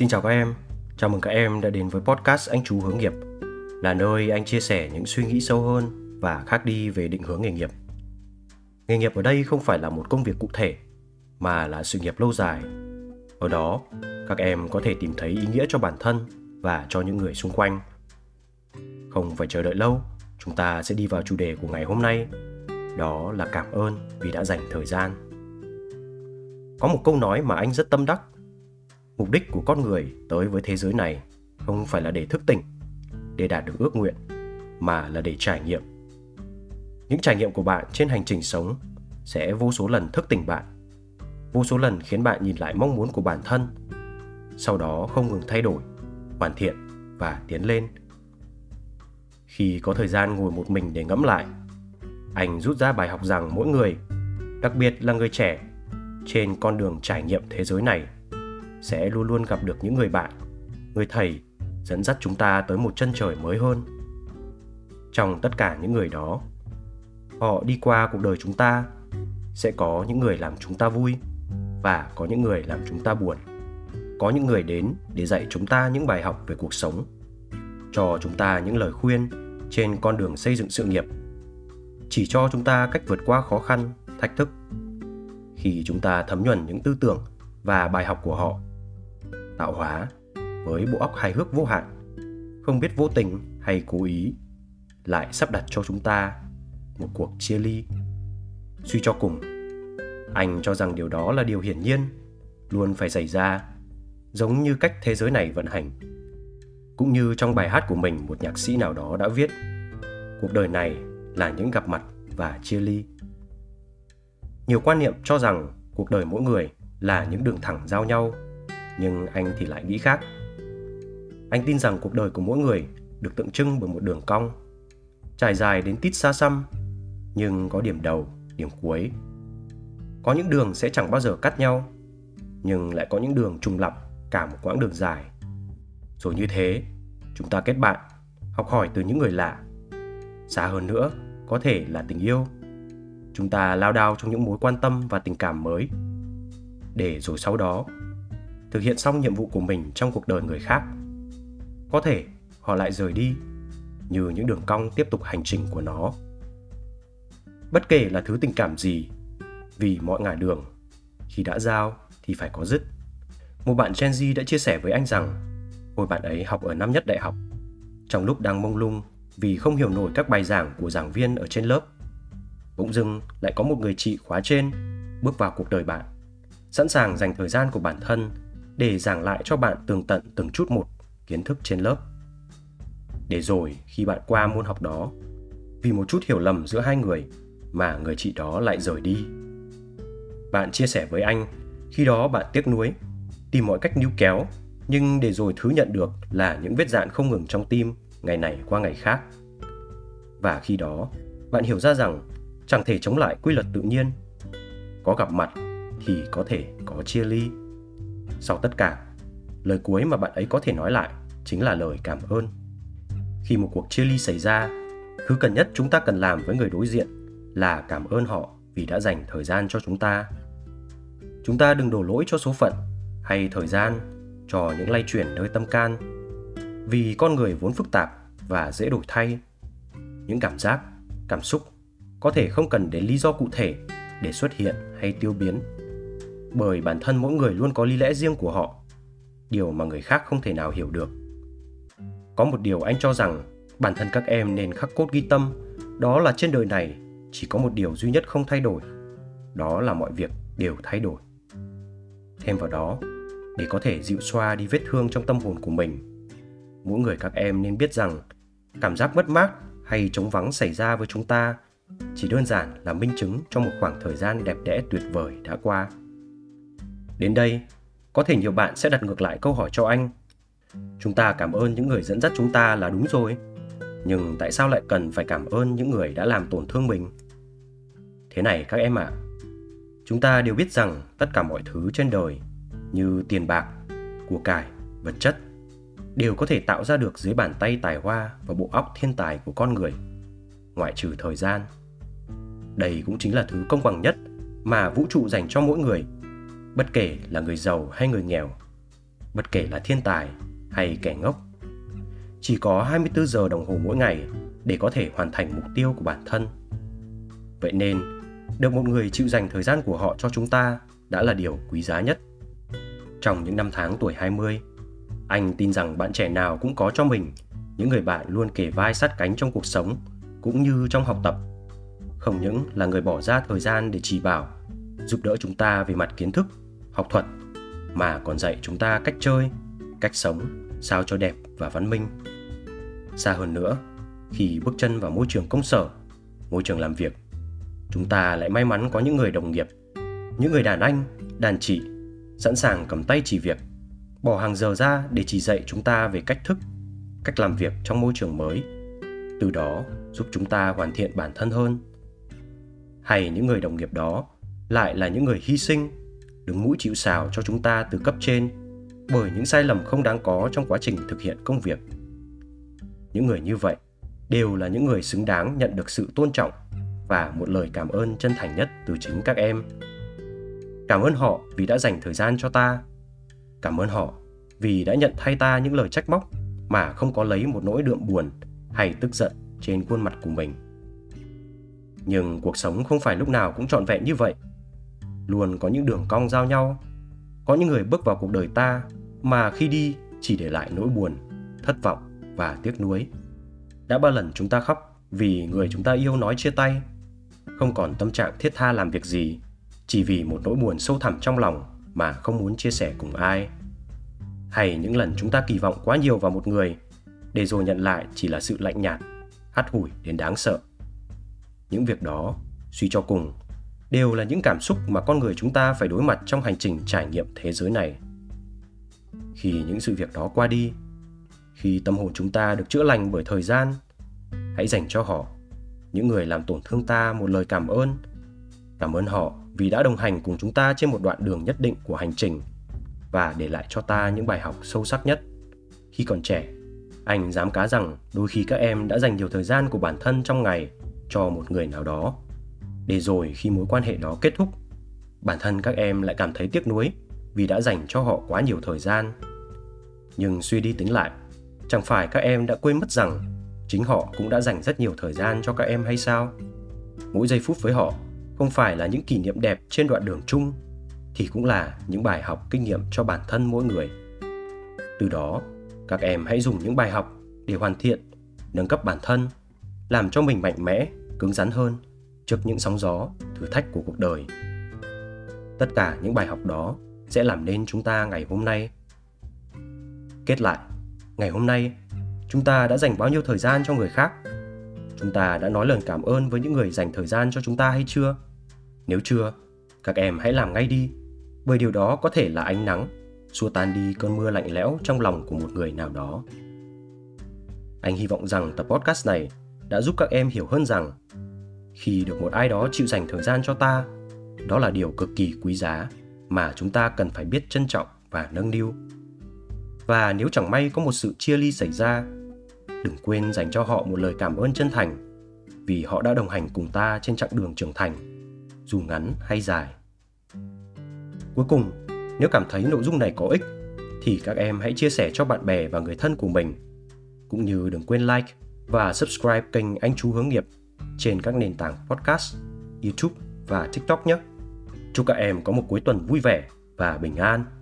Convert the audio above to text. Xin chào các em, chào mừng các em đã đến với podcast Anh Chú Hướng Nghiệp, là nơi anh chia sẻ những suy nghĩ sâu hơn và khác đi về định hướng nghề nghiệp. Nghề nghiệp ở đây không phải là một công việc cụ thể, mà là sự nghiệp lâu dài. Ở đó, các em có thể tìm thấy ý nghĩa cho bản thân và cho những người xung quanh. Không phải chờ đợi lâu, chúng ta sẽ đi vào chủ đề của ngày hôm nay. Đó là cảm ơn vì đã dành thời gian. Có một câu nói mà anh rất tâm đắc. Mục đích của con người tới với thế giới này không phải là để thức tỉnh, để đạt được ước nguyện, mà là để trải nghiệm. Những trải nghiệm của bạn trên hành trình sống sẽ vô số lần thức tỉnh bạn, vô số lần khiến bạn nhìn lại mong muốn của bản thân, sau đó không ngừng thay đổi, hoàn thiện và tiến lên. Khi có thời gian ngồi một mình để ngẫm lại, anh rút ra bài học rằng mỗi người, đặc biệt là người trẻ, trên con đường trải nghiệm thế giới này sẽ luôn luôn gặp được những người bạn, người thầy dẫn dắt chúng ta tới một chân trời mới hơn. Trong tất cả những người đó, họ đi qua cuộc đời chúng ta, sẽ có những người làm chúng ta vui và có những người làm chúng ta buồn. Có những người đến để dạy chúng ta những bài học về cuộc sống, cho chúng ta những lời khuyên trên con đường xây dựng sự nghiệp, chỉ cho chúng ta cách vượt qua khó khăn, thách thức. Khi chúng ta thấm nhuần những tư tưởng và bài học của họ, tạo hóa với bộ óc hài hước vô hạn, không biết vô tình hay cố ý lại sắp đặt cho chúng ta một cuộc chia ly. Suy cho cùng, anh cho rằng điều đó là điều hiển nhiên, luôn phải xảy ra, giống như cách thế giới này vận hành. Cũng như trong bài hát của mình, một nhạc sĩ nào đó đã viết, cuộc đời này là những gặp mặt và chia ly. Nhiều quan niệm cho rằng cuộc đời mỗi người là những đường thẳng giao nhau, nhưng anh thì lại nghĩ khác. Anh tin rằng cuộc đời của mỗi người được tượng trưng bởi một đường cong, trải dài đến tít xa xăm, nhưng có điểm đầu, điểm cuối. Có những đường sẽ chẳng bao giờ cắt nhau, nhưng lại có những đường trùng lặp cả một quãng đường dài. Rồi như thế, chúng ta kết bạn, học hỏi từ những người lạ. Xa hơn nữa, có thể là tình yêu. Chúng ta lao đao trong những mối quan tâm và tình cảm mới, để rồi sau đó thực hiện xong nhiệm vụ của mình trong cuộc đời người khác. Có thể họ lại rời đi, như những đường cong tiếp tục hành trình của nó. Bất kể là thứ tình cảm gì, vì mọi ngả đường, khi đã giao thì phải có dứt. Một bạn Gen Z đã chia sẻ với anh rằng hồi bạn ấy học ở năm nhất đại học, trong lúc đang mông lung vì không hiểu nổi các bài giảng của giảng viên ở trên lớp, bỗng dưng lại có một người chị khóa trên bước vào cuộc đời bạn, sẵn sàng dành thời gian của bản thân để giảng lại cho bạn tường tận từng chút một kiến thức trên lớp. Để rồi khi bạn qua môn học đó, vì một chút hiểu lầm giữa hai người mà người chị đó lại rời đi. Bạn chia sẻ với anh, khi đó bạn tiếc nuối, tìm mọi cách níu kéo, nhưng để rồi thứ nhận được là những vết rạn không ngừng trong tim ngày này qua ngày khác. Và khi đó, bạn hiểu ra rằng chẳng thể chống lại quy luật tự nhiên. Có gặp mặt thì có thể có chia ly. Sau tất cả, lời cuối mà bạn ấy có thể nói lại chính là lời cảm ơn. Khi một cuộc chia ly xảy ra, thứ cần nhất chúng ta cần làm với người đối diện là cảm ơn họ vì đã dành thời gian cho chúng ta. Chúng ta đừng đổ lỗi cho số phận hay thời gian, cho những lay chuyển nơi tâm can. Vì con người vốn phức tạp và dễ đổi thay. Những cảm giác, cảm xúc có thể không cần đến lý do cụ thể để xuất hiện hay tiêu biến. Bởi bản thân mỗi người luôn có lý lẽ riêng của họ, điều mà người khác không thể nào hiểu được. Có một điều anh cho rằng bản thân các em nên khắc cốt ghi tâm, đó là trên đời này chỉ có một điều duy nhất không thay đổi, đó là mọi việc đều thay đổi. Thêm vào đó, để có thể dịu xoa đi vết thương trong tâm hồn của mình, mỗi người các em nên biết rằng cảm giác mất mát hay trống vắng xảy ra với chúng ta chỉ đơn giản là minh chứng cho một khoảng thời gian đẹp đẽ tuyệt vời đã qua. Đến đây, có thể nhiều bạn sẽ đặt ngược lại câu hỏi cho anh. Chúng ta cảm ơn những người dẫn dắt chúng ta là đúng rồi, nhưng tại sao lại cần phải cảm ơn những người đã làm tổn thương mình? Thế này các em ạ, chúng ta đều biết rằng tất cả mọi thứ trên đời như tiền bạc, của cải, vật chất đều có thể tạo ra được dưới bàn tay tài hoa và bộ óc thiên tài của con người, ngoại trừ thời gian. Đây cũng chính là thứ công bằng nhất mà vũ trụ dành cho mỗi người, bất kể là người giàu hay người nghèo. bất kể là thiên tài hay kẻ ngốc. Chỉ có 24 giờ đồng hồ mỗi ngày để có thể hoàn thành mục tiêu của bản thân. Vậy nên, được một người chịu dành thời gian của họ cho chúng ta đã là điều quý giá nhất. Trong những năm tháng tuổi 20, anh tin rằng bạn trẻ nào cũng có cho mình những người bạn luôn kề vai sát cánh trong cuộc sống cũng như trong học tập. Không những là người bỏ ra thời gian để chỉ bảo, giúp đỡ chúng ta về mặt kiến thức, học thuật, mà còn dạy chúng ta cách chơi, cách sống, sao cho đẹp và văn minh. Xa hơn nữa, khi bước chân vào môi trường công sở, môi trường làm việc, chúng ta lại may mắn có những người đồng nghiệp, những người đàn anh, đàn chị, sẵn sàng cầm tay chỉ việc, bỏ hàng giờ ra để chỉ dạy chúng ta về cách thức, cách làm việc trong môi trường mới, từ đó giúp chúng ta hoàn thiện bản thân hơn. Hay những người đồng nghiệp đó lại là những người hy sinh, đứng mũi chịu sào cho chúng ta từ cấp trên bởi những sai lầm không đáng có trong quá trình thực hiện công việc. Những người như vậy đều là những người xứng đáng nhận được sự tôn trọng và một lời cảm ơn chân thành nhất từ chính các em. Cảm ơn họ vì đã dành thời gian cho ta. Cảm ơn họ vì đã nhận thay ta những lời trách móc mà không có lấy một nỗi đượm buồn hay tức giận trên khuôn mặt của mình. Nhưng cuộc sống không phải lúc nào cũng trọn vẹn như vậy. Luôn có những đường cong giao nhau. Có những người bước vào cuộc đời ta mà khi đi chỉ để lại nỗi buồn, thất vọng và tiếc nuối. Đã bao lần chúng ta khóc vì người chúng ta yêu nói chia tay, không còn tâm trạng thiết tha làm việc gì, chỉ vì một nỗi buồn sâu thẳm trong lòng mà không muốn chia sẻ cùng ai. Hay những lần chúng ta kỳ vọng quá nhiều vào một người, để rồi nhận lại chỉ là sự lạnh nhạt, hắt hủi đến đáng sợ. Những việc đó, suy cho cùng, đều là những cảm xúc mà con người chúng ta phải đối mặt trong hành trình trải nghiệm thế giới này. Khi những sự việc đó qua đi, khi tâm hồn chúng ta được chữa lành bởi thời gian, hãy dành cho họ, những người làm tổn thương ta, một lời cảm ơn. Cảm ơn họ vì đã đồng hành cùng chúng ta trên một đoạn đường nhất định của hành trình và để lại cho ta những bài học sâu sắc nhất. Khi còn trẻ, anh dám cá rằng đôi khi các em đã dành nhiều thời gian của bản thân trong ngày cho một người nào đó, để rồi khi mối quan hệ đó kết thúc, bản thân các em lại cảm thấy tiếc nuối vì đã dành cho họ quá nhiều thời gian. Nhưng suy đi tính lại, chẳng phải các em đã quên mất rằng chính họ cũng đã dành rất nhiều thời gian cho các em hay sao? Mỗi giây phút với họ không phải là những kỷ niệm đẹp trên đoạn đường chung, thì cũng là những bài học kinh nghiệm cho bản thân mỗi người. Từ đó, các em hãy dùng những bài học để hoàn thiện, nâng cấp bản thân, làm cho mình mạnh mẽ, cứng rắn hơn trước những sóng gió, thử thách của cuộc đời. Tất cả những bài học đó sẽ làm nên chúng ta ngày hôm nay. Kết lại, ngày hôm nay, chúng ta đã dành bao nhiêu thời gian cho người khác? Chúng ta đã nói lời cảm ơn với những người dành thời gian cho chúng ta hay chưa? Nếu chưa, các em hãy làm ngay đi, bởi điều đó có thể là ánh nắng xua tan đi cơn mưa lạnh lẽo trong lòng của một người nào đó. Anh hy vọng rằng tập podcast này đã giúp các em hiểu hơn rằng khi được một ai đó chịu dành thời gian cho ta, đó là điều cực kỳ quý giá mà chúng ta cần phải biết trân trọng và nâng niu. Và nếu chẳng may có một sự chia ly xảy ra, đừng quên dành cho họ một lời cảm ơn chân thành vì họ đã đồng hành cùng ta trên chặng đường trưởng thành, dù ngắn hay dài. Cuối cùng, nếu cảm thấy nội dung này có ích, thì các em hãy chia sẻ cho bạn bè và người thân của mình. Cũng như đừng quên like và subscribe kênh Anh Chú Hướng Nghiệp trên các nền tảng podcast, YouTube và TikTok nhé. Chúc các em có một cuối tuần vui vẻ và bình an.